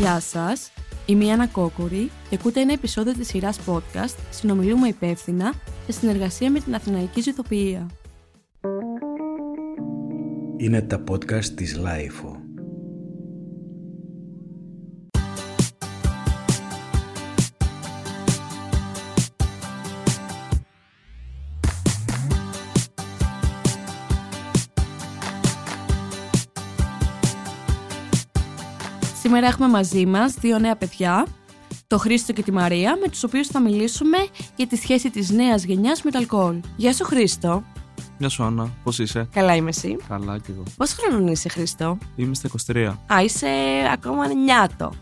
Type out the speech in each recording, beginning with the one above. Γεια σας, είμαι η Άννα Κόκουρη και ακούτε ένα επεισόδιο της σειράς podcast «Συνομιλούμε υπεύθυνα» σε συνεργασία με την Αθηναϊκή Ζωηθοποιία. Είναι τα podcast της Λάιφο. Σήμερα έχουμε μαζί μας δύο νέα παιδιά, τον Χρήστο και τη Μαρία, με τους οποίους θα μιλήσουμε για τη σχέση της νέας γενιάς με το αλκοόλ. Γεια σου Χρήστο. Γεια σου Άννα, πώς είσαι? Καλά είμαι εσύ? Καλά και εγώ. Πόσο χρονών είσαι Χρήστο? Είμαι στα 23. Α, είσαι ακόμα νιάτο.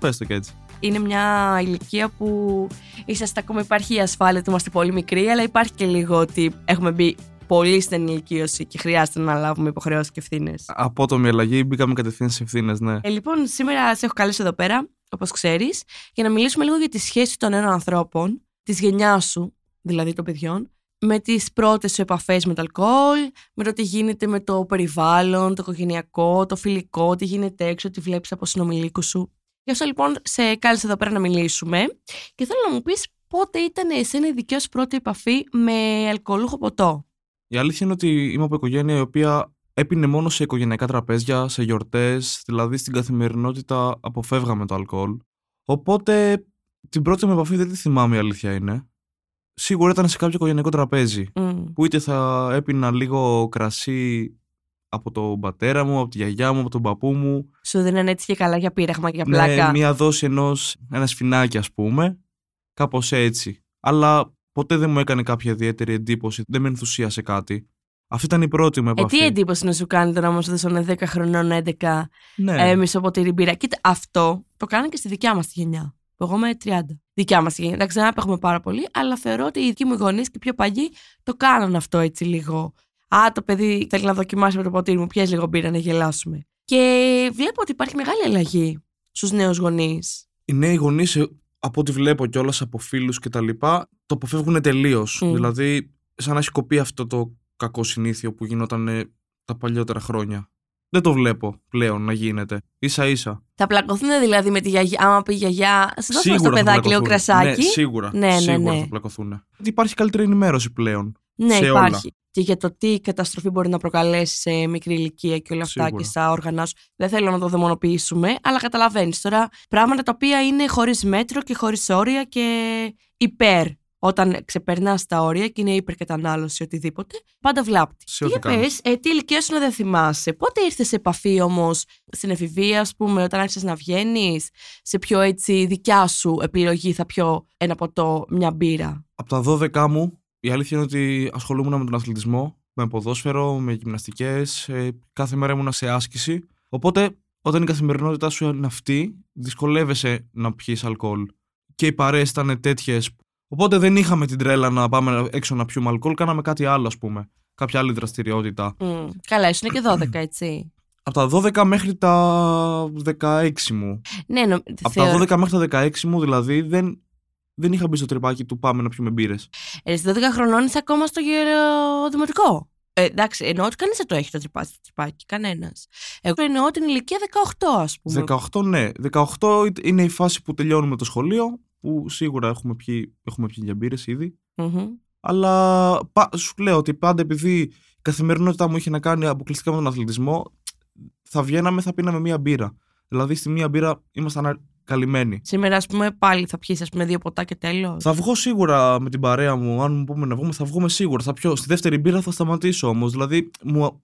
Πες το και έτσι. Είναι μια ηλικία που είσαστε ακόμα, υπάρχει η ασφάλεια ότι είμαστε πολύ μικροί, αλλά υπάρχει και λίγο ότι έχουμε μπει πολύ στην ηλικίωση και χρειάζεται να λάβουμε υποχρεώσεις και ευθύνες. Απότομη αλλαγή, μπήκαμε κατευθείαν σε ευθύνες, ναι. Λοιπόν, σήμερα σε έχω καλέσει εδώ πέρα, όπως ξέρεις, για να μιλήσουμε λίγο για τη σχέση των νέων ανθρώπων, της γενιάς σου, δηλαδή των παιδιών, με τις πρώτες σου επαφές με το αλκοόλ, με το τι γίνεται με το περιβάλλον, το οικογενειακό, το φιλικό, τι γίνεται έξω, τι βλέπεις από συνομιλίκους σου. Γι' αυτό λοιπόν σε κάλεσα εδώ πέρα να μιλήσουμε και θέλω να μου πεις πότε ήταν εσένα η δικιά σου πρώτη επαφή με αλκοολούχο ποτό. Η αλήθεια είναι ότι είμαι από οικογένεια η οποία έπινε μόνο σε οικογενειακά τραπέζια, σε γιορτές, δηλαδή στην καθημερινότητα αποφεύγαμε το αλκοόλ. Οπότε την πρώτη μου επαφή δεν τη θυμάμαι, η αλήθεια είναι. Σίγουρα ήταν σε κάποιο οικογενειακό τραπέζι, που είτε θα έπινα λίγο κρασί από τον πατέρα μου, από τη γιαγιά μου, από τον παππού μου. Σου δίνανε έτσι και καλά για πείραγμα και για πλάκα. Ναι, μία δόση ένα σφινάκι, ας πούμε. Κάπως έτσι. Αλλά ποτέ δεν μου έκανε κάποια ιδιαίτερη εντύπωση, δεν με ενθουσίασε κάτι. Αυτή ήταν η πρώτη μου επαφή. Τι εντύπωση να σου κάνει το να μας δώσουν 10 χρονών, 11, ναι, μισό ποτήρι μπύρα. Κοίτα, αυτό το κάνανε και στη δικιά μας τη γενιά. Εγώ είμαι 30. Δικιά μας τη γενιά. Εντάξει, δεν απέχουμε πάρα πολύ, αλλά θεωρώ ότι οι δικοί μου γονείς και πιο παλιοί το κάνανε αυτό έτσι λίγο. Α, το παιδί θέλει να δοκιμάσει με το ποτήρι μου, πιες λίγο μπύρα να γελάσουμε. Και βλέπω ότι υπάρχει μεγάλη αλλαγή στους νέους γονείς. Οι νέοι γονείς, από ό,τι βλέπω κιόλας από φίλους και τα λοιπά, το αποφεύγουν τελείως. Δηλαδή, σαν να έχει κοπεί αυτό το κακό συνήθειο που γινόταν τα παλιότερα χρόνια. Δεν το βλέπω πλέον να γίνεται. Ίσα-ίσα. Θα πλακωθούν δηλαδή με τη γιαγιά. Άμα πει η γιαγιά, σε δώσουμε στο παιδάκι λίγο κρασάκι. Ναι, σίγουρα. Ναι. Θα πλακωθούν. Υπάρχει καλύτερη ενημέρωση πλέον. Ναι, σε υπάρχει. Όλα. Και για το τι καταστροφή μπορεί να προκαλέσει σε μικρή ηλικία και όλα αυτά, σίγουρα, και στα όργανα σου. Δεν θέλω να το δαιμονοποιήσουμε, αλλά καταλαβαίνεις τώρα πράγματα τα οποία είναι χωρίς μέτρο και χωρίς όρια και υπέρ. Όταν ξεπερνάς τα όρια και είναι υπερκατανάλωση οτιδήποτε, πάντα βλάπτει. Για πες, τι ηλικία σου να δεν θυμάσαι? Πότε ήρθες σε επαφή όμως στην εφηβεία, ας πούμε, όταν άρχισες να βγαίνεις? Σε πιο έτσι δικιά σου επιλογή θα πιω ένα ποτό, μια μπύρα? Από τα 12 μου. Η αλήθεια είναι ότι ασχολούμουν με τον αθλητισμό, με ποδόσφαιρο, με γυμναστικές, κάθε μέρα ήμουν σε άσκηση. Οπότε, όταν η καθημερινότητά σου είναι αυτή, δυσκολεύεσαι να πιεις αλκοόλ. Και οι παρέες ήταν τέτοιες. Οπότε δεν είχαμε την τρέλα να πάμε έξω να πιούμε αλκοόλ, κάναμε κάτι άλλο, ας πούμε. Κάποια άλλη δραστηριότητα. Καλά, ήσουν και 12, έτσι. Από τα 12 μέχρι τα 16 μου. Ναι, από τα 12 μέχρι τα 16 μου, δηλαδή, δεν είχα μπει στο τρυπάκι του πάμε να πιούμε μπύρες. Στις 12 χρονών είσαι ακόμα στο δημοτικό. Εντάξει, εννοώ ότι κανείς δεν το έχει το τρυπάκι, κανένας. Εγώ εννοώ την ηλικία 18, ας πούμε. 18, ναι. 18 είναι η φάση που τελειώνουμε το σχολείο, που σίγουρα έχουμε πιει για μπύρες ήδη. Αλλά σου λέω ότι πάντα επειδή η καθημερινότητά μου είχε να κάνει αποκλειστικά με τον αθλητισμό, θα βγαίναμε, θα πίναμε μία μπύρα. Δηλαδή στη μία μπύρα ήμασταν καλυμμένοι. Σήμερα, ας πούμε, πάλι θα πιείς, ας πούμε, 2 ποτά και τέλος. Θα βγω σίγουρα με την παρέα μου. Αν μου πούμε να βγούμε, θα βγούμε σίγουρα. Θα πιω. Στη δεύτερη μπύρα θα σταματήσω όμως. Δηλαδή,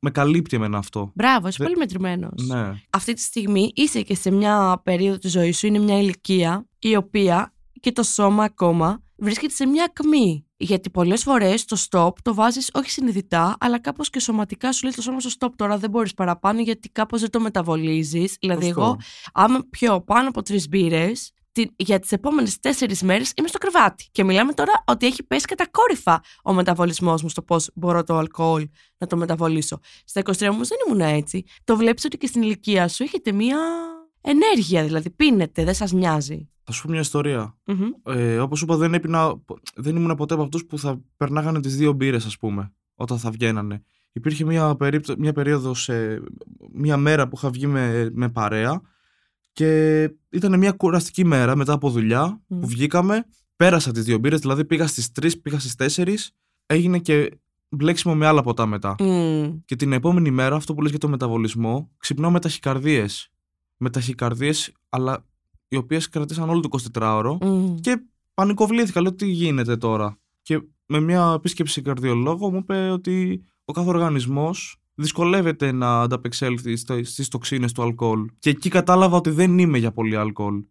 με καλύπτει εμένα αυτό. Μπράβο, είσαι πολύ μετρημένος. Ναι. Αυτή τη στιγμή είσαι και σε μια περίοδο της ζωής σου. Είναι μια ηλικία η οποία και το σώμα ακόμα βρίσκεται σε μια ακμή. Γιατί πολλές φορές το stop το βάζεις όχι συνειδητά, αλλά κάπως και σωματικά σου λέει το σώμα στο stop. Τώρα δεν μπορείς παραπάνω γιατί κάπως δεν το μεταβολίζεις. Δηλαδή, εγώ, άμα πιω πάνω από 3 μπύρες, για τις επόμενες 4 μέρες είμαι στο κρεβάτι. Και μιλάμε τώρα ότι έχει πέσει κατακόρυφα ο μεταβολισμός μου στο πώς μπορώ το αλκοόλ να το μεταβολίσω. Στα 23 όμως δεν ήμουν έτσι. Το βλέπεις ότι και στην ηλικία σου έχετε μία ενέργεια, δηλαδή πίνετε, δεν σας μοιάζει. Θα σου πω μια ιστορία. Όπως είπα, δεν ήμουν ποτέ από αυτούς που θα περνάγανε τις 2 μπύρες, ας πούμε, όταν θα βγαίνανε. Υπήρχε μια περίοδος, μια μέρα που είχα βγει με παρέα Και ήταν μια κουραστική μέρα μετά από δουλειά που βγήκαμε. Πέρασα τις 2 μπύρες, δηλαδή πήγα στις 3, πήγα στις 4. Έγινε και μπλέξιμο με άλλα ποτά μετά. Και την επόμενη μέρα, αυτό που λες για το μεταβολισμό, ξυπνάω με ταχυκαρδίες. Με ταχυκαρδίες, αλλά οι οποίες κρατήσαν όλο το 24ωρο. Και πανικοβλήθηκα, λέω τι γίνεται τώρα. Και με μια επίσκεψη καρδιολόγο μου είπε ότι ο κάθε οργανισμός δυσκολεύεται να ανταπεξέλθει στις τοξίνες του αλκοόλ. Και εκεί κατάλαβα ότι δεν είμαι για πολύ αλκοόλ.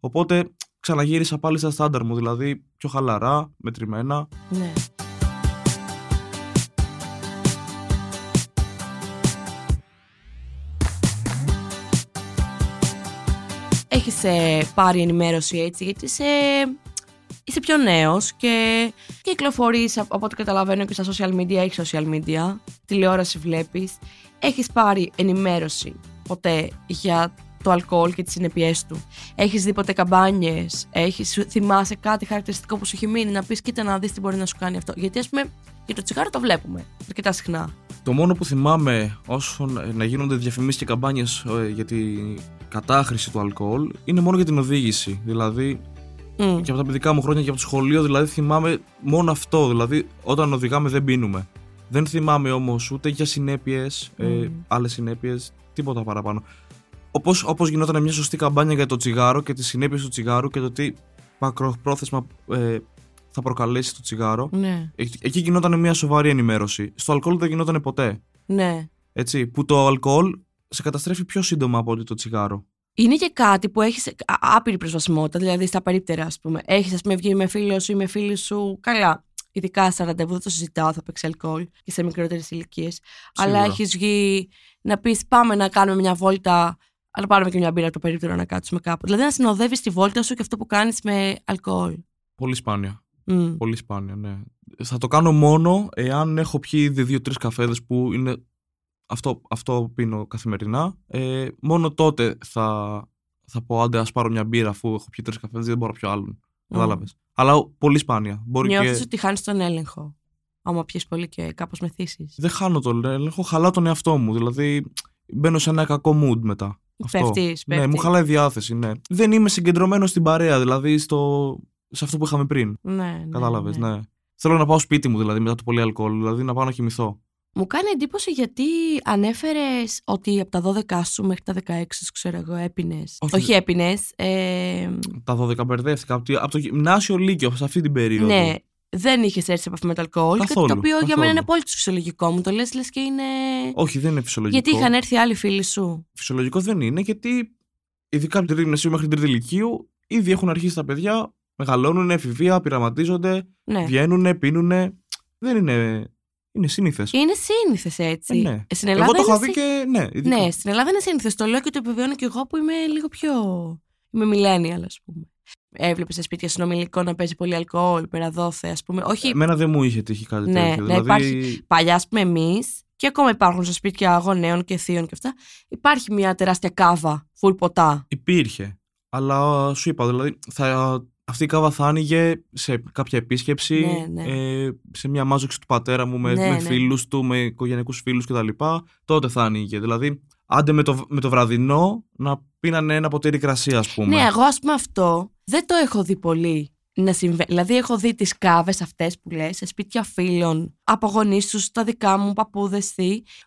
Οπότε ξαναγύρισα πάλι στα στάνταρ μου, δηλαδή πιο χαλαρά, μετρημένα. Ναι. Έχεις πάρει ενημέρωση έτσι, γιατί είσαι πιο νέος και κυκλοφορείς, από ό,τι καταλαβαίνω, και στα social media, έχεις social media, τηλεόραση βλέπεις. Έχεις πάρει ενημέρωση ποτέ για το αλκοόλ και τις συνεπιές του? Έχεις δει ποτέ καμπάνιες? Θυμάσαι κάτι χαρακτηριστικό που σου έχει μείνει να πεις κοίτα να δεις τι μπορεί να σου κάνει αυτό? Γιατί ας πούμε για το τσιγάρο το βλέπουμε αρκετά συχνά. Το μόνο που θυμάμαι όσον να γίνονται διαφημίσεις και καμπάνιες για την κατάχρηση του αλκοόλ είναι μόνο για την οδήγηση. Δηλαδή και από τα παιδικά μου χρόνια και από το σχολείο, δηλαδή θυμάμαι μόνο αυτό. Δηλαδή όταν οδηγάμε δεν πίνουμε. Δεν θυμάμαι όμως ούτε για συνέπειες, άλλες συνέπειες, τίποτα παραπάνω. Όπως γινόταν μια σωστή καμπάνια για το τσιγάρο και τις συνέπειες του τσιγάρου και το τι μακροπρόθεσμα θα προκαλέσει το τσιγάρο. Ναι. Εκεί γινόταν μια σοβαρή ενημέρωση. Στο αλκοόλ δεν γινόταν ποτέ. Ναι. Έτσι, που το αλκοόλ σε καταστρέφει πιο σύντομα από ότι το τσιγάρο. Είναι και κάτι που έχει άπειρη προσβασιμότητα, δηλαδή στα περίπτερα, ας πούμε. Έχει, ας πούμε, βγει με φίλο σου ή με φίλη σου. Καλά. Ειδικά στα ραντεβού, δεν το συζητάω, θα παίξει αλκοόλ και σε μικρότερες ηλικίες. Αλλά έχει βγει να πει πάμε να κάνουμε μια βόλτα. Αλλά πάρουμε και μια μπύρα από το περίπτερο να κάτσουμε κάπου. Δηλαδή να συνοδεύεις τη βόλτα σου και αυτό που κάνεις με αλκοόλ. Πολύ σπάνια. Πολύ σπάνια, ναι. Θα το κάνω μόνο εάν έχω πιει ήδη 2-3 καφέδες που είναι αυτό πίνω καθημερινά. Μόνο τότε θα πω άντε ας πάρω μια μπύρα αφού έχω πιει 3 καφέδες, δεν μπορώ πιο άλλον. Κατάλαβες. Αλλά πολύ σπάνια. Νιώθεις ότι χάνεις τον έλεγχο. Άμα πιεις πολύ και κάπως μεθύσεις. Δεν χάνω τον έλεγχο, χαλάω τον εαυτό μου. Δηλαδή μπαίνω σε ένα κακό mood μετά. Ναι, μου χαλάει η διάθεση, ναι. Δεν είμαι συγκεντρωμένος στην παρέα, δηλαδή σε αυτό που είχαμε πριν. Ναι. Κατάλαβες, ναι. Θέλω να πάω σπίτι μου, δηλαδή, μετά το πολύ αλκοόλ, δηλαδή να πάω να κοιμηθώ. Μου κάνει εντύπωση γιατί ανέφερες ότι από τα 12 σου μέχρι τα 16, ξέρω εγώ, έπινες. Όχι έπινες. Τα 12 μπερδεύτηκα. Από το γυμνάσιο Λύκειο, σε αυτή την περίοδο. Ναι. Δεν είχε έρθει σε επαφή με το αλκοόλ. Καθόλου, το οποίο για μένα είναι απόλυτα φυσιολογικό. Μου το λες και είναι. Όχι, δεν είναι φυσιολογικό. Γιατί είχαν έρθει άλλοι φίλοι σου. Φυσιολογικό δεν είναι, γιατί ειδικά από την τρίτη γυμνασίου μέχρι την τρίτη ηλικίου ήδη έχουν αρχίσει τα παιδιά, μεγαλώνουν, εφηβεία, πειραματίζονται, βγαίνουν, πίνουνε. Δεν είναι. Είναι σύνηθες. Είναι σύνηθες έτσι. Ναι. Στην Ελλάδα εγώ το είχα δει και. Ναι, στην Ελλάδα είναι σύνηθες. Το λέω και το επιβεβαιώνω και εγώ που είμαι λίγο πιο. Είμαι millennial, ας πούμε. Έβλεπε σε σπίτια συνομιλικών να παίζει πολύ αλκοόλ, περαδόθε, ας πούμε. Όχι. Εμένα δεν μου είχε τύχει κάτι τέτοιο. Δηλαδή υπάρχει. Παλιά, ας πούμε, εμείς, και ακόμα υπάρχουν σε σπίτια γονέων και θείων και αυτά, υπάρχει μια τεράστια κάβα, φουλ ποτά. Υπήρχε. Αλλά σου είπα, δηλαδή, αυτή η κάβα θα άνοιγε σε κάποια επίσκεψη, σε μια μάζοξη του πατέρα μου με φίλους του, με οικογενειακούς φίλους κτλ. Τότε θα άνοιγε. Δηλαδή, άντε με το βραδινό να πίνανε ένα ποτήρι κρασί, ας πούμε. Ναι, εγώ, ας πούμε, αυτό. Δεν το έχω δει πολύ να συμβαίνει. Δηλαδή, έχω δει τις κάβες αυτές που λες σε σπίτια φίλων, από γονείς τους, τα δικά μου, παππούδες,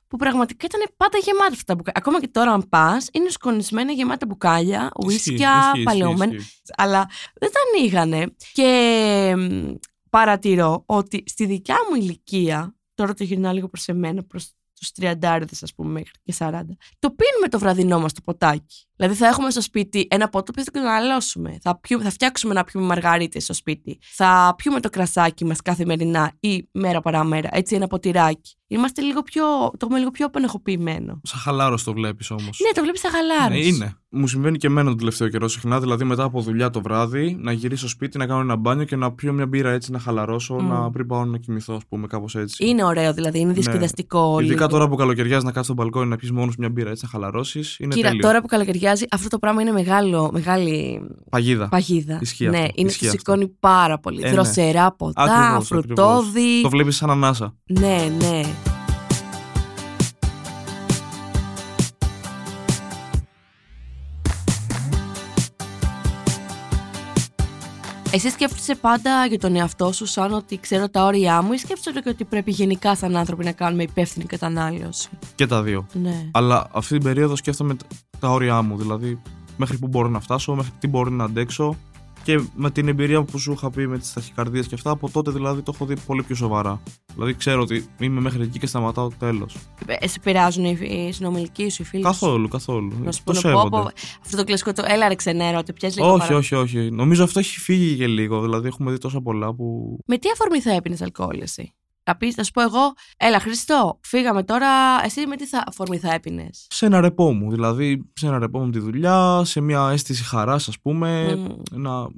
που πραγματικά ήταν πάντα γεμάτα αυτά τα μπουκάλια. Ακόμα και τώρα, αν πας, είναι σκονισμένα γεμάτα μπουκάλια, ουίσκια, παλαιόμενα. Αλλά δεν τα ανοίγανε. Και παρατηρώ ότι στη δικιά μου ηλικία, τώρα το γυρνάω λίγο προς εμένα, προς τους 30, ας πούμε, μέχρι και 40, το πίνουμε το βραδινό μας το ποτάκι. Δηλαδή θα έχουμε στο σπίτι ένα ποτό που θα το καταναλώσουμε. Θα φτιάξουμε να πιούμε μαργαρίτες στο σπίτι. Θα πιούμε το κρασάκι μας καθημερινά ή μέρα παραμέρα. Έτσι, ένα ποτηράκι. Είμαστε λίγο πιο. Το έχουμε λίγο πιο απενεχοποιημένο. Σαν χαλάρος το βλέπεις όμως. Ναι, το βλέπεις σαν χαλάρος. Ναι, είναι. Μου συμβαίνει και εμένα τον τελευταίο καιρό συχνά. Δηλαδή μετά από δουλειά το βράδυ να γυρίσω σπίτι, να κάνω ένα μπάνιο και να πιω μια μπύρα έτσι, να χαλαρώσω πριν πάω να κοιμηθώ, ας πούμε, κάπως έτσι. Είναι ωραίο δηλαδή, είναι διασκεδαστικό. Ναι. Ειδικά τώρα που καλοκαιριάς να κάτσεις στο μπαλκόνι να πεις μόνος μια μπύρα έτσι, να χαλαρώσεις. Κοίτα, τώρα που καλοκαιριάζει αυτό το πράγμα είναι μεγάλη παγίδα. Ναι, αυτό. Είναι που σηκώνει πάρα πολύ. Δροσερά ποτά, ακριβώς, φρουτόδι. Ακριβώς. Το βλέπεις σαν ανάσα. Ναι. Εσύ σκέφτεσαι πάντα για τον εαυτό σου, σαν ότι ξέρω τα όρια μου, ή σκέφτεσαι ότι πρέπει γενικά σαν άνθρωποι να κάνουμε υπεύθυνη κατανάλωση? Και τα δύο. Ναι. Αλλά αυτή την περίοδο σκέφτομαι τα όρια μου. Δηλαδή, μέχρι που μπορώ να φτάσω, μέχρι τι μπορώ να αντέξω. Και με την εμπειρία που σου είχα πει με τις ταχυκαρδίες και αυτά, από τότε δηλαδή το έχω δει πολύ πιο σοβαρά. Δηλαδή ξέρω ότι είμαι μέχρι εκεί και σταματάω, τέλος. Σε πειράζουν οι συνομιλικοί σου, οι φίλοι? Καθόλου, καθόλου. Να σου πούνε αυτό το κλασικό το έλα ρε ξενέρα, ότι πιάζει λίγο? Όχι. Νομίζω αυτό έχει φύγει και λίγο. Δηλαδή έχουμε δει τόσα πολλά που. Με τι αφορμή θα έπινες αλκοόλ εσύ? Θα σου πω εγώ, έλα Χριστό, φύγαμε τώρα. Εσύ με τι αφορμή θα έπινες? Σε ένα ρεπό μου, δηλαδή σε ένα ρεπό μου τη δουλειά, σε μια αίσθηση χαράς, ας πούμε,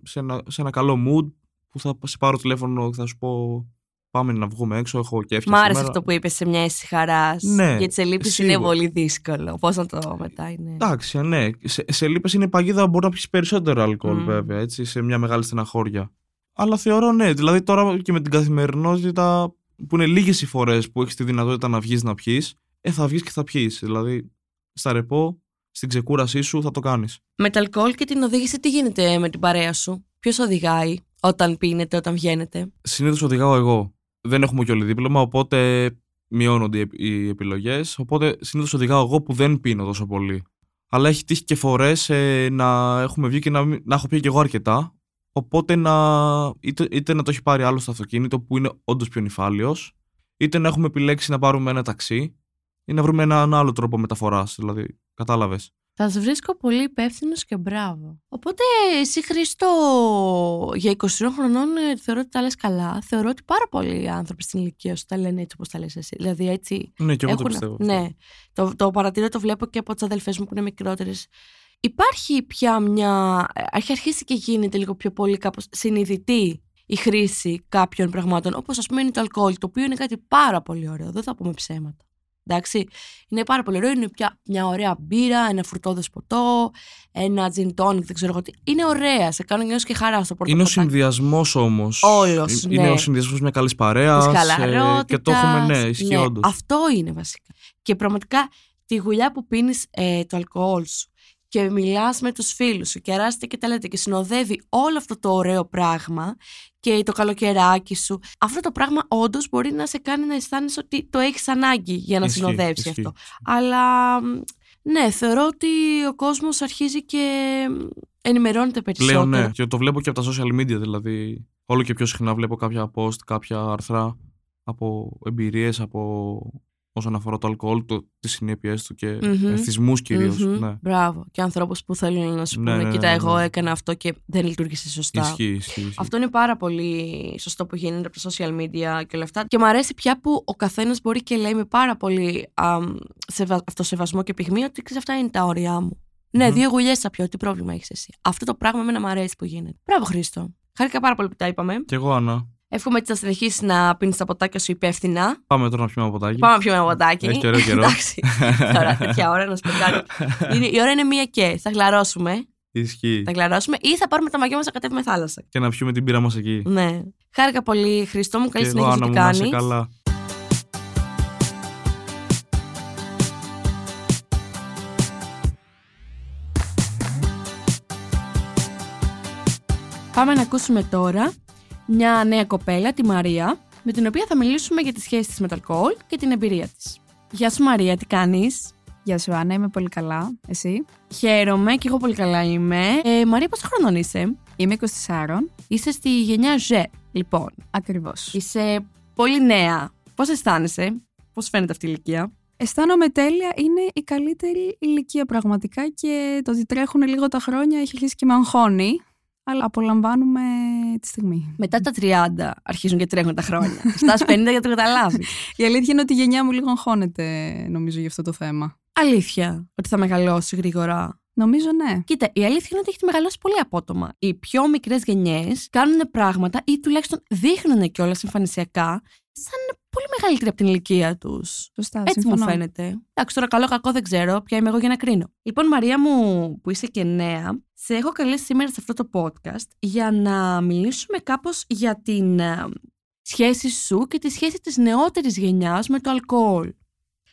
σε ένα καλό mood που θα σε πάρω τηλέφωνο και θα σου πω πάμε να βγούμε έξω, έχω κέφι σήμερα. Μ' άρεσε αυτό που είπες, σε μια αίσθηση χαράς. Ναι, γιατί σε λύπες είναι πολύ δύσκολο. Πώς να το μετά είναι? Εντάξει, ναι. Σε λύπες είναι παγίδα, μπορεί να πιεις περισσότερο αλκοόλ, βέβαια, έτσι, σε μια μεγάλη στεναχώρια. Αλλά θεωρώ ναι, δηλαδή τώρα και με την καθημερινότητα, που είναι λίγες οι φορές που έχεις τη δυνατότητα να βγεις να πιείς, θα βγεις και θα πιείς. Δηλαδή, στα ρεπό, στην ξεκούρασή σου θα το κάνεις. Με το αλκοόλ και την οδήγηση, τι γίνεται με την παρέα σου? Ποιος οδηγάει όταν πίνετε, όταν βγαίνετε? Συνήθως οδηγάω εγώ. Δεν έχουμε κιόλας δίπλωμα, οπότε μειώνονται οι επιλογές. Οπότε συνήθως οδηγάω εγώ που δεν πίνω τόσο πολύ. Αλλά έχει τύχει και φορές να έχουμε βγει και να έχω πει κι εγώ αρκετά. Οπότε είτε να το έχει πάρει άλλο στο αυτοκίνητο που είναι όντως πιο νηφάλιος, είτε να έχουμε επιλέξει να πάρουμε ένα ταξί ή να βρούμε έναν άλλο τρόπο μεταφοράς. Δηλαδή, κατάλαβες. Θα σας βρίσκω πολύ υπεύθυνος και μπράβο. Οπότε, εσύ Χρήστο, για 23 χρονών θεωρώ ότι τα λες καλά. Θεωρώ ότι πάρα πολλοί άνθρωποι στην ηλικία σου τα λένε έτσι όπως τα λες εσύ. Δηλαδή, έτσι. Ναι, και εγώ το πιστεύω. Ναι. Το παρατηρώ, το βλέπω και από τις αδελφές μου που είναι μικρότερες. Υπάρχει πια μια. Έχει αρχίσει και γίνεται λίγο πιο πολύ κάπως συνειδητή η χρήση κάποιων πραγμάτων, όπως ας πούμε είναι το αλκοόλ, το οποίο είναι κάτι πάρα πολύ ωραίο. Δεν θα πούμε ψέματα. Εντάξει. Είναι πάρα πολύ ωραίο. Είναι πια μια ωραία μπύρα, ένα φρουτόδες ποτό, ένα τζιντόνικ, δεν ξέρω εγώ τι. Είναι ωραία. Σε κάνουν νιώσεις και χαρά στο πορτοκαλί. Είναι ο συνδυασμός όμως. Όλος. Είναι ναι. Ο συνδυασμός μια καλής παρέας. Της χαλαρότητας. Και το έχουμε, ναι, ισχύει ναι. Όντως. Αυτό είναι βασικά. Και πραγματικά τη γουλιά που πίνεις το αλκοόλ σου. Και μιλάς με τους φίλους σου και αράζετε και τα λέτε και συνοδεύει όλο αυτό το ωραίο πράγμα και το καλοκαιράκι σου. Αυτό το πράγμα όντως μπορεί να σε κάνει να αισθάνεσαι ότι το έχεις ανάγκη για να συνοδεύσει αυτό. Αλλά ναι, θεωρώ ότι ο κόσμος αρχίζει και ενημερώνεται περισσότερο. Λέω ναι, και το βλέπω και από τα social media, δηλαδή όλο και πιο συχνά βλέπω κάποια post, κάποια άρθρα από εμπειρίες, από όσον αφορά το αλκοόλ, τις συνέπειες του και εθισμούς κυρίως. Ναι. Μπράβο. Και ανθρώπους που θέλουν να σου πούνε κοίτα, εγώ έκανα αυτό και δεν λειτουργήσε σωστά. Ισχύει. Αυτό είναι πάρα πολύ σωστό που γίνεται από τα social media και όλα αυτά. Και μου αρέσει πια που ο καθένας μπορεί και λέει με πάρα πολύ αυτοσεβασμό και πυγμή ότι ξέρεις, αυτά είναι τα όρια μου. Ναι, 2 γουλιές θα πιω. Τι πρόβλημα έχεις εσύ? Αυτό το πράγμα εμένα μου αρέσει που γίνεται. Μπράβο, Χρήστο. Χάρηκα πάρα πολύ που τα είπαμε. Και εγώ, Άννα. Εύχομαι έτσι να συνεχίσεις να πίνεις τα ποτάκια σου υπεύθυνα. Πάμε τώρα να πιούμε ένα ποτάκι. Έχει και ωραίο καιρό. Εντάξει. Τώρα τέτοια ώρα να σου πει. Η ώρα είναι 1:00. Θα χλαρώσουμε. Ισχύει. Θα χλαρώσουμε ή θα πάρουμε τα μαγιά μας να κατέβουμε θάλασσα. Και να πιούμε την πύρα μας εκεί. Ναι. Χάρηκα πολύ, Χριστό μου. Καλή συνέχεια στο τι κάνεις. Καλά. Πάμε να ακούσουμε τώρα μια νέα κοπέλα, τη Μαρία, με την οποία θα μιλήσουμε για τη σχέση της με το αλκοόλ και την εμπειρία της. Γεια σου Μαρία, τι κάνεις? Γεια σου Άννα, είμαι πολύ καλά. Εσύ? Χαίρομαι και εγώ πολύ καλά είμαι. Μαρία, πόσο χρονών είσαι? Είμαι 24. Είσαι στη γενιά Ζ, λοιπόν. Ακριβώς. Είσαι πολύ νέα. Πώς αισθάνεσαι? Πώς φαίνεται αυτή η ηλικία? Αισθάνομαι τέλεια, είναι η καλύτερη ηλικία πραγματικά και το ότι τρέχουν λίγο τα χρόνια έχει αρχίσει και με αγχώνει. Αλλά απολαμβάνουμε τη στιγμή. Μετά τα 30 αρχίζουν και τρέχουν τα χρόνια. Φτάσεις 50 για το καταλάβεις. Η αλήθεια είναι ότι η γενιά μου λίγο αγχώνεται, νομίζω, για αυτό το θέμα. Αλήθεια? Ότι θα μεγαλώσει γρήγορα? Νομίζω ναι. Κοίτα, η αλήθεια είναι ότι έχει μεγαλώσει πολύ απότομα. Οι πιο μικρές γενιές κάνουν πράγματα ή τουλάχιστον δείχνουν κιόλας εμφανισιακά σαν πολύ μεγαλύτερη από την ηλικία τους. Σωστά, έτσι συμφωνώ. Μου φαίνεται. Εντάξει, τώρα καλό κακό δεν ξέρω, ποια είμαι εγώ για να κρίνω. Λοιπόν, Μαρία μου, που είσαι και νέα, σε έχω καλέσει σήμερα σε αυτό το podcast για να μιλήσουμε κάπως για την σχέση σου και τη σχέση της νεότερης γενιάς με το αλκοόλ.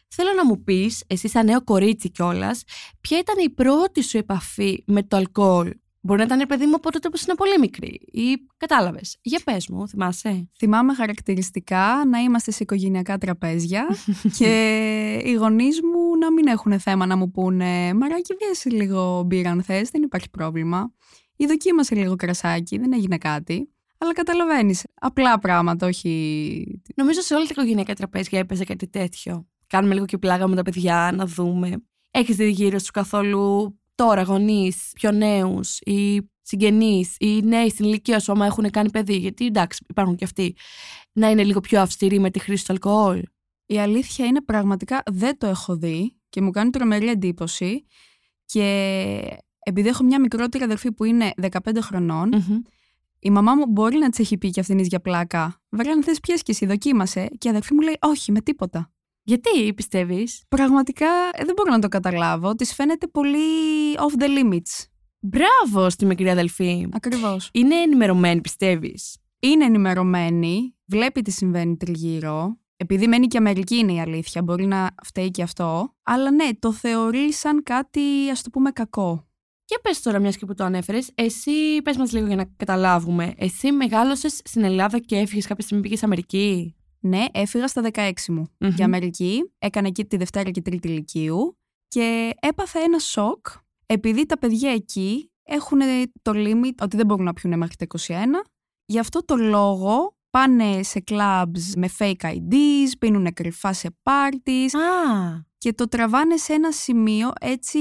Θέλω να μου πεις, εσύ σαν νέο κορίτσι κιόλας, ποια ήταν η πρώτη σου επαφή με το αλκοόλ? Μπορεί να ήταν παιδί μου από τότε που είναι πολύ μικρή. Ή κατάλαβες. Για πες μου, θυμάσαι. Θυμάμαι χαρακτηριστικά να είμαστε σε οικογενειακά τραπέζια και οι γονείς μου να μην έχουν θέμα να μου πούνε «Μαράκι, βγες λίγο μπύρα αν θες, δεν υπάρχει πρόβλημα». Ή «Δοκίμασε λίγο κρασάκι, δεν έγινε κάτι». Αλλά καταλαβαίνεις. Απλά πράγματα, όχι. Νομίζω σε όλα τα οικογενειακά τραπέζια έπαιζε κάτι τέτοιο. Κάνουμε λίγο και πλάγα με τα παιδιά, να δούμε. Έχεις δει γύρω σου καθόλου τώρα γονείς πιο νέους ή συγγενείς ή νέοι στην ηλικία σου, άμα έχουν κάνει παιδί? Γιατί εντάξει, υπάρχουν και αυτοί, να είναι λίγο πιο αυστηροί με τη χρήση του αλκοόλ. Η αλήθεια είναι πραγματικά δεν το έχω δει και μου κάνει τρομερή εντύπωση. Και επειδή έχω μια μικρότερη αδερφή που είναι 15 χρονών, η μαμά μου μπορεί να της έχει πει κι αυτήν για πλάκα. Βέβαια, αν θες πιες κι εσύ, δοκίμασε. Και η αδερφή μου λέει όχι, με τίποτα. Γιατί πιστεύεις? Πραγματικά δεν μπορώ να το καταλάβω. Της φαίνεται πολύ off the limits. Μπράβο στη μικρή αδελφή. Ακριβώς. Είναι ενημερωμένη, πιστεύεις? Είναι ενημερωμένη. Βλέπει τι συμβαίνει τριγύρω. Επειδή μένει και Αμερική, είναι η αλήθεια. Μπορεί να φταίει και αυτό. Αλλά ναι, το θεωρεί σαν κάτι, ας το πούμε, κακό. Και πες τώρα, μιας και που το ανέφερες, εσύ πες μας λίγο για να καταλάβουμε. Εσύ μεγάλωσες στην Ελλάδα και έφυγες κάποια στιγμή, πήγες Αμερική? Ναι, έφυγα στα 16 μου για Αμερική, έκανα εκεί τη Δευτέρα και Τρίτη Λυκείου και έπαθα ένα σοκ, επειδή τα παιδιά εκεί έχουν το limit ότι δεν μπορούν να πιούνε μέχρι τα 21. Γι' αυτό το λόγο πάνε σε κλαμπς με fake IDs, πίνουνε κρυφά σε parties και το τραβάνε σε ένα σημείο έτσι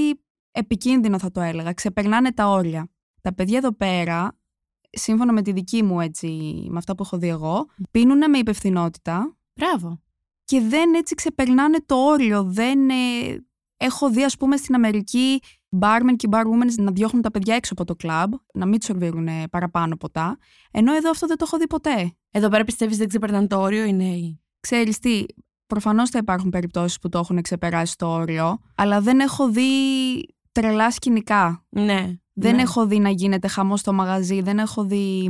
επικίνδυνο, θα το έλεγα, ξεπερνάνε τα όρια. Τα παιδιά εδώ πέρα, σύμφωνα με τη δική μου, έτσι, με αυτά που έχω δει εγώ, πίνουνε με υπευθυνότητα. Μπράβο. Και δεν έτσι ξεπερνάνε το όριο. Δεν έχω δει, ας πούμε, στην Αμερική barmen και barwomen να διώχνουν τα παιδιά έξω από το κλαμπ, να μην τους σερβίρουν παραπάνω ποτά. Ενώ εδώ αυτό δεν το έχω δει ποτέ. Εδώ πέρα πιστεύεις δεν ξεπερνάνε το όριο οι νέοι? Ξέρεις τι, προφανώς θα υπάρχουν περιπτώσεις που το έχουν ξεπεράσει το όριο, αλλά δεν έχω δει τρελά σκηνικά. Ναι. Δεν έχω δει να γίνεται χαμός στο μαγαζί, δεν έχω δει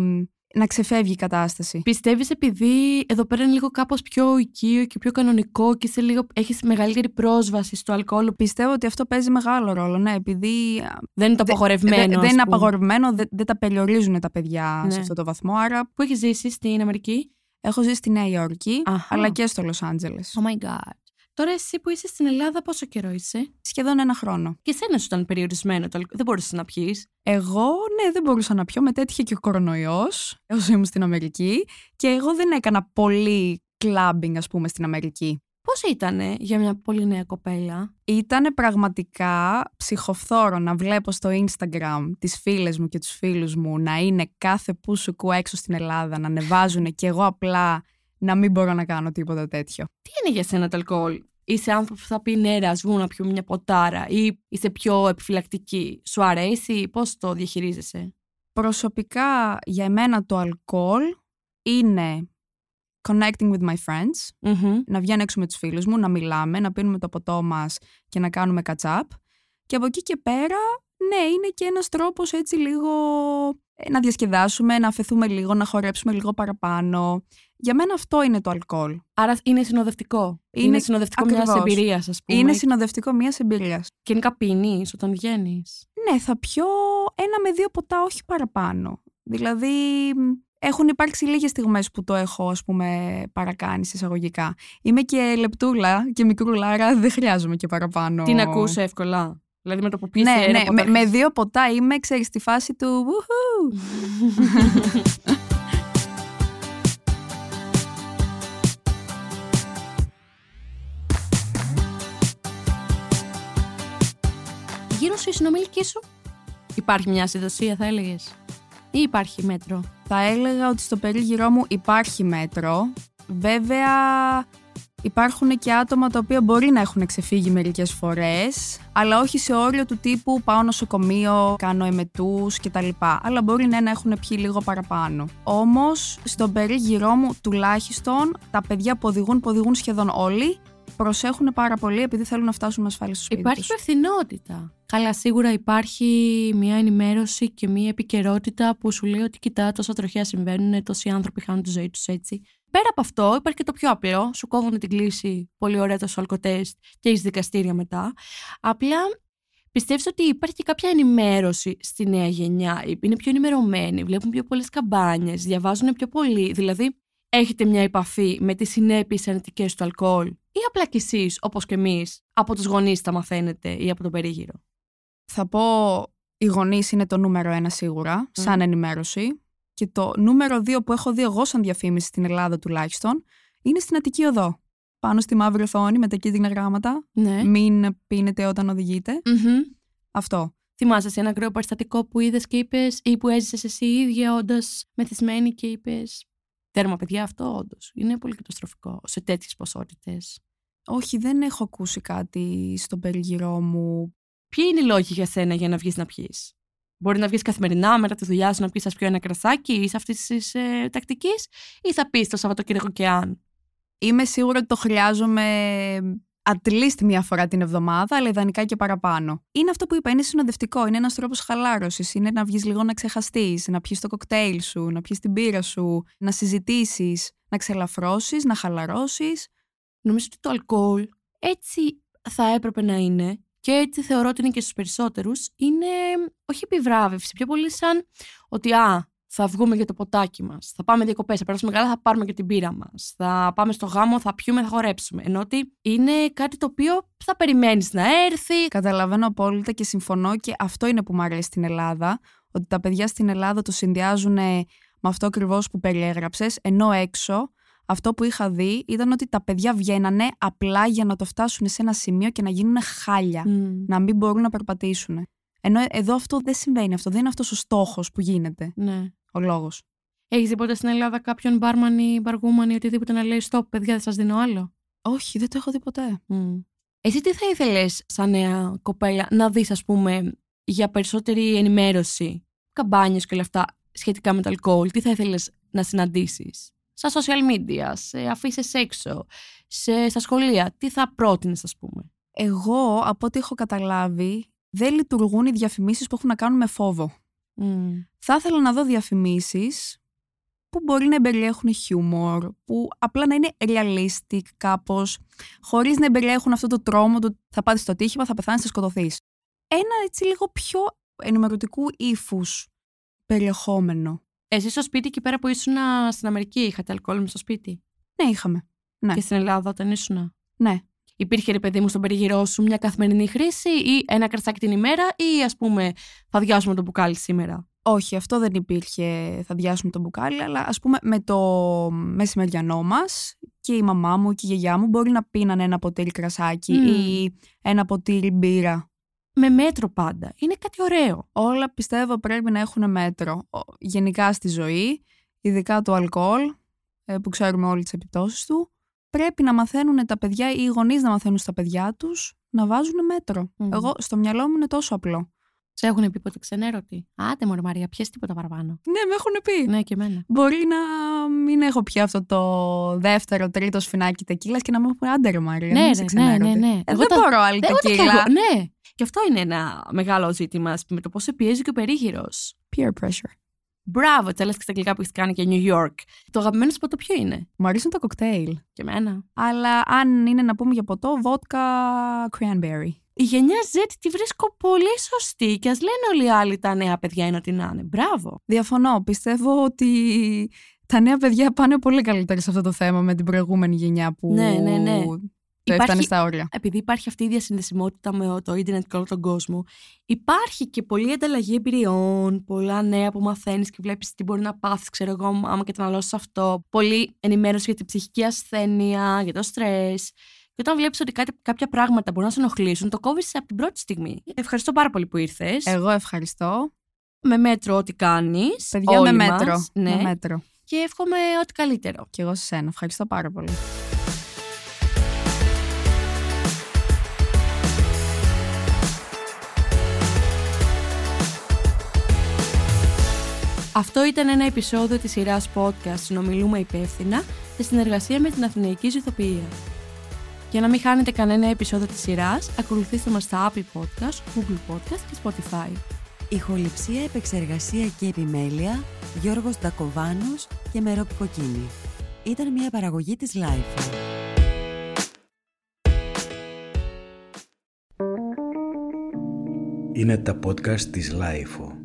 να ξεφεύγει η κατάσταση. Πιστεύεις επειδή εδώ πέρα είναι λίγο κάπως πιο οικείο και πιο κανονικό και έχεις μεγαλύτερη πρόσβαση στο αλκοόλ? Πιστεύω ότι αυτό παίζει μεγάλο ρόλο, ναι, επειδή δεν είναι το απαγορευμένο. Δεν είναι απαγορευμένο, δεν τα περιορίζουν τα παιδιά σε αυτό το βαθμό. Άρα, που έχεις ζήσει στην Αμερική? Έχω ζήσει στη Νέα Υόρκη, αλλά και στο Λος Άντζελες. Oh my God. Τώρα, εσύ που είσαι στην Ελλάδα, πόσο καιρό είσαι? Σχεδόν ένα χρόνο. Και σένα σου ήταν περιορισμένο το αλκοόλ? Δεν μπορούσες να πιείς? Εγώ, ναι, δεν μπορούσα να πιω. Μετέτυχε και ο κορονοϊός, όσο ήμουν στην Αμερική. Και εγώ δεν έκανα πολύ κλαμπινγκ, ας πούμε, στην Αμερική. Πώς ήτανε για μια πολύ νέα κοπέλα? Ήτανε πραγματικά ψυχοφθόρο να βλέπω στο Instagram τις φίλες μου και τους φίλους μου να είναι κάθε πουσουκού έξω στην Ελλάδα, να ανεβάζουν και εγώ απλά να μην μπορώ να κάνω τίποτα τέτοιο. Τι είναι για σένα το αλκοόλ? Είσαι άνθρωπο που θα πει νερά, ας βγουν να πιούμε μια ποτάρα, ή είσαι πιο επιφυλακτική? Σου αρέσει? Πώς το διαχειρίζεσαι? Προσωπικά για εμένα το αλκοόλ είναι connecting with my friends, να βγαίνω έξω με τους φίλους μου, να μιλάμε, να πίνουμε το ποτό μας και να κάνουμε catch up. Και από εκεί και πέρα, ναι, είναι και ένας τρόπος έτσι λίγο να διασκεδάσουμε, να αφαιθούμε λίγο, να χορέψουμε λίγο παραπάνω. Για μένα αυτό είναι το αλκοόλ. Άρα είναι συνοδευτικό. Είναι συνοδευτικό μιας εμπειρίας, ας πούμε. Είναι συνοδευτικό μιας εμπειρίας. Γενικά πίνεις όταν βγαίνεις? Ναι, θα πιω 1 με 2 ποτά, όχι παραπάνω. Δηλαδή, έχουν υπάρξει λίγες στιγμές που το έχω, ας πούμε, παρακάνει εισαγωγικά. Είμαι και λεπτούλα και μικρούλα, άρα δεν χρειάζομαι και παραπάνω. Την ακούς εύκολα? Δηλαδή με το που πεις, ναι, με 2 ποτά είμαι, ξέρεις, στη φάση του «Ουουου». Γύρω σου, η συνομιλική σου, υπάρχει μια συνδοσία, θα έλεγες, ή υπάρχει μέτρο? Θα έλεγα ότι στο περίγυρό μου υπάρχει μέτρο. Βέβαια, υπάρχουν και άτομα τα οποία μπορεί να έχουν ξεφύγει μερικές φορές, αλλά όχι σε όριο του τύπου πάω νοσοκομείο, κάνω εμετούς κτλ. Αλλά μπορεί να έχουν πιει λίγο παραπάνω. Όμως, στον περίγυρό μου τουλάχιστον, τα παιδιά που οδηγούν σχεδόν όλοι, προσέχουν πάρα πολύ επειδή θέλουν να φτάσουν ασφαλείς στο σπίτι. Υπάρχει υπευθυνότητα. Καλά, σίγουρα υπάρχει μια ενημέρωση και μια επικαιρότητα που σου λέει ότι κοιτά, τόσα τροχιά συμβαίνουν, τόσοι άνθρωποι χάνουν τη ζωή τους έτσι. Πέρα από αυτό, υπάρχει και το πιο απλό. Σου κόβουν την κλίση, πολύ ωραία το alkotest και έχεις δικαστήρια μετά. Απλά Πιστεύεις ότι υπάρχει και κάποια ενημέρωση στη νέα γενιά? Είναι πιο ενημερωμένοι, βλέπουν πιο πολλές καμπάνιες, διαβάζουν πιο πολύ. Δηλαδή, έχετε μια επαφή με τις συνέπειες αρνητικές του αλκοόλ, ή απλά κι εσείς, όπως και εμείς, από τους γονείς τα μαθαίνετε ή από τον περίγυρο? Θα πω, οι γονείς είναι το νούμερο 1 σίγουρα, σαν ενημέρωση. Και το νούμερο 2 που έχω δει εγώ σαν διαφήμιση στην Ελλάδα τουλάχιστον, είναι στην Αττική Οδό. Πάνω στη μαύρη οθόνη με τα κίτρινα γράμματα. Ναι. Μην πίνετε όταν οδηγείτε. Mm-hmm. Αυτό. Θυμάσαι ένα ακραίο περιστατικό που είδες και είπες, ή που έζησες εσύ ίδια όντας μεθυσμένη και είπες, τέρμα παιδιά, αυτό όντως είναι πολύ καταστροφικό σε τέτοιες ποσότητες? Όχι, δεν έχω ακούσει κάτι στον περιγυρό μου. Ποιοι είναι οι λόγοι για σένα για να βγεις να πιείς? Μπορεί να βγεις καθημερινά μετά τη δουλειά σου να πιείς, ας πιω ένα κρασάκι, είσαι αυτής της τακτικής, ή θα πεις το Σαββατοκύριακο και αν? Είμαι σίγουρη ότι το χρειάζομαι at least μία φορά την εβδομάδα, αλλά ιδανικά και παραπάνω. Είναι αυτό που είπα, είναι συνοδευτικό, είναι ένας τρόπος χαλάρωσης, είναι να βγεις λίγο να ξεχαστείς, να πιεις το κοκτέιλ σου, να πιεις την μπύρα σου, να συζητήσεις, να ξελαφρώσεις, να χαλαρώσεις. Νομίζω ότι το αλκοόλ έτσι θα έπρεπε να είναι, και έτσι θεωρώ ότι είναι και στους περισσότερους, είναι όχι επιβράβευση, πιο πολύ σαν ότι θα βγούμε για το ποτάκι μας, θα πάμε διακοπές, θα περάσουμε καλά, θα πάρουμε και την πύρα μας, θα πάμε στο γάμο, θα πιούμε, θα χορέψουμε. Ενώ ότι είναι κάτι το οποίο θα περιμένεις να έρθει. Καταλαβαίνω απόλυτα και συμφωνώ, και αυτό είναι που μου αρέσει στην Ελλάδα, ότι τα παιδιά στην Ελλάδα το συνδυάζουν με αυτό ακριβώς που περιέγραψες, ενώ έξω αυτό που είχα δει ήταν ότι τα παιδιά βγαίνανε απλά για να το φτάσουν σε ένα σημείο και να γίνουν χάλια, να μην μπορούν να περπατήσουν. Ενώ εδώ αυτό δεν συμβαίνει, αυτό δεν είναι αυτός ο στόχος που γίνεται. Ναι. Ο λόγος. Έχεις δει ποτέ στην Ελλάδα κάποιον μπάρμαν ή μπαργούμαν ή οτιδήποτε να λέει stop, παιδιά, δεν σας δίνω άλλο? Όχι, δεν το έχω δει ποτέ. Εσύ τι θα ήθελες σαν νέα κοπέλα να δεις, ας πούμε, για περισσότερη ενημέρωση, καμπάνιες και όλα αυτά σχετικά με το αλκοόλ? Τι θα ήθελες να συναντήσεις στα social media, σε αφήσεις έξω, στα σχολεία? Τι θα πρότεινες, ας πούμε? Εγώ, από ό,τι έχω καταλάβει, δεν λειτουργούν οι διαφημίσεις που έχουν να κάνουν με φόβο. Θα ήθελα να δω διαφημίσεις που μπορεί να εμπεριέχουν χιούμορ, που απλά να είναι realistic κάπως, χωρίς να εμπεριέχουν αυτό το τρόμο του θα πάθεις στο τύχημα, θα πεθάνεις, θα σκοτωθείς. Ένα έτσι λίγο πιο ενημερωτικού ύφους περιεχόμενο. Εσύ στο σπίτι, εκεί πέρα που ήσουν στην Αμερική, είχατε αλκοόλ με στο σπίτι? Ναι, είχαμε. Ναι. Και στην Ελλάδα όταν ήσουν? Ναι. Υπήρχε, ρε παιδί μου, στον περιγυρό σου μια καθημερινή χρήση, ή ένα κρασάκι την ημέρα, ή ας πούμε θα διάσουμε το μπουκάλι σήμερα? Όχι, αυτό δεν υπήρχε, θα διάσουμε το μπουκάλι, αλλά ας πούμε με το μεσημεριανό μας και η μαμά μου και η γιαγιά μου μπορεί να πίνανε ένα ποτήρι κρασάκι ή ένα ποτήρι μπύρα. Με μέτρο πάντα. Είναι κάτι ωραίο. Όλα πιστεύω πρέπει να έχουν μέτρο. Γενικά στη ζωή, ειδικά το αλκοόλ, που ξέρουμε όλοι τις επιπτώσεις του, πρέπει να μαθαίνουν τα παιδιά ή οι γονείς να μαθαίνουν στα παιδιά τους να βάζουν μέτρο. Εγώ στο μυαλό μου είναι τόσο απλό. Σε έχουν πει ποτέ ξενέρωτη? Άντε μωρή Μαρία, πιες τίποτα παραπάνω? Ναι, με έχουν πει. Ναι, και εμένα. Μπορεί να μην έχω πια αυτό το δεύτερο, τρίτο σφινάκι τεκίλας και να μου έχουν πει, άντε ρε Μαρία, ναι, μην σε ξενέρωτη. Ναι. Δεν μπορώ άλλη τεκίλα. Ναι. Και αυτό είναι ένα μεγάλο ζήτημα με το πώς σε πιέζει και ο περίγυρος. Peer pressure. Μπράβο, τσέλας και στα αγγλικά που έχεις κάνει και New York. Το αγαπημένο σου ποτό ποιο είναι? Μου αρέσουν τα κοκτέιλ. Και εμένα. Αλλά αν είναι να πούμε για ποτό, βότκα, cranberry. Η γενιά Z τη βρίσκω πολύ σωστή, και ας λένε όλοι οι άλλοι τα νέα παιδιά είναι ότι να είναι. Μπράβο. Διαφωνώ. Πιστεύω ότι τα νέα παιδιά πάνε πολύ καλύτερα σε αυτό το θέμα με την προηγούμενη γενιά που. Ναι. Έφτανε στα όρια. Επειδή υπάρχει αυτή η διασυνδεσιμότητα με το ίντερνετ και όλο τον κόσμο, υπάρχει και πολλή ανταλλαγή εμπειριών, πολλά νέα που μαθαίνεις και βλέπεις τι μπορεί να πάθεις, ξέρω εγώ, άμα καταναλώσεις αυτό. Πολλή ενημέρωση για την ψυχική ασθένεια, για το στρες. Και όταν βλέπεις ότι κάποια πράγματα μπορούν να σε ενοχλήσουν, το κόβεις από την πρώτη στιγμή. Ευχαριστώ πάρα πολύ που ήρθες. Εγώ ευχαριστώ. Με μέτρο ό,τι κάνεις. Παιδιά, με μέτρο. Μας, ναι. Με μέτρο. Και εύχομαι ό,τι καλύτερο. Και εγώ σε σένα. Ευχαριστώ πάρα πολύ. Αυτό ήταν ένα επεισόδιο της σειράς podcast «Συνομιλούμε υπεύθυνα» σε συνεργασία με την Αθηναϊκή Ζυθοποιία. Για να μην χάνετε κανένα επεισόδιο της σειράς, ακολουθήστε μας στα Apple Podcast, Google Podcast και Spotify. Ηχοληψία, επεξεργασία και επιμέλεια, Γιώργος Ντακοβάνος και Μερόπη Κοκκίνη. Ήταν μια παραγωγή της Life. Είναι τα podcast της Λάιφο.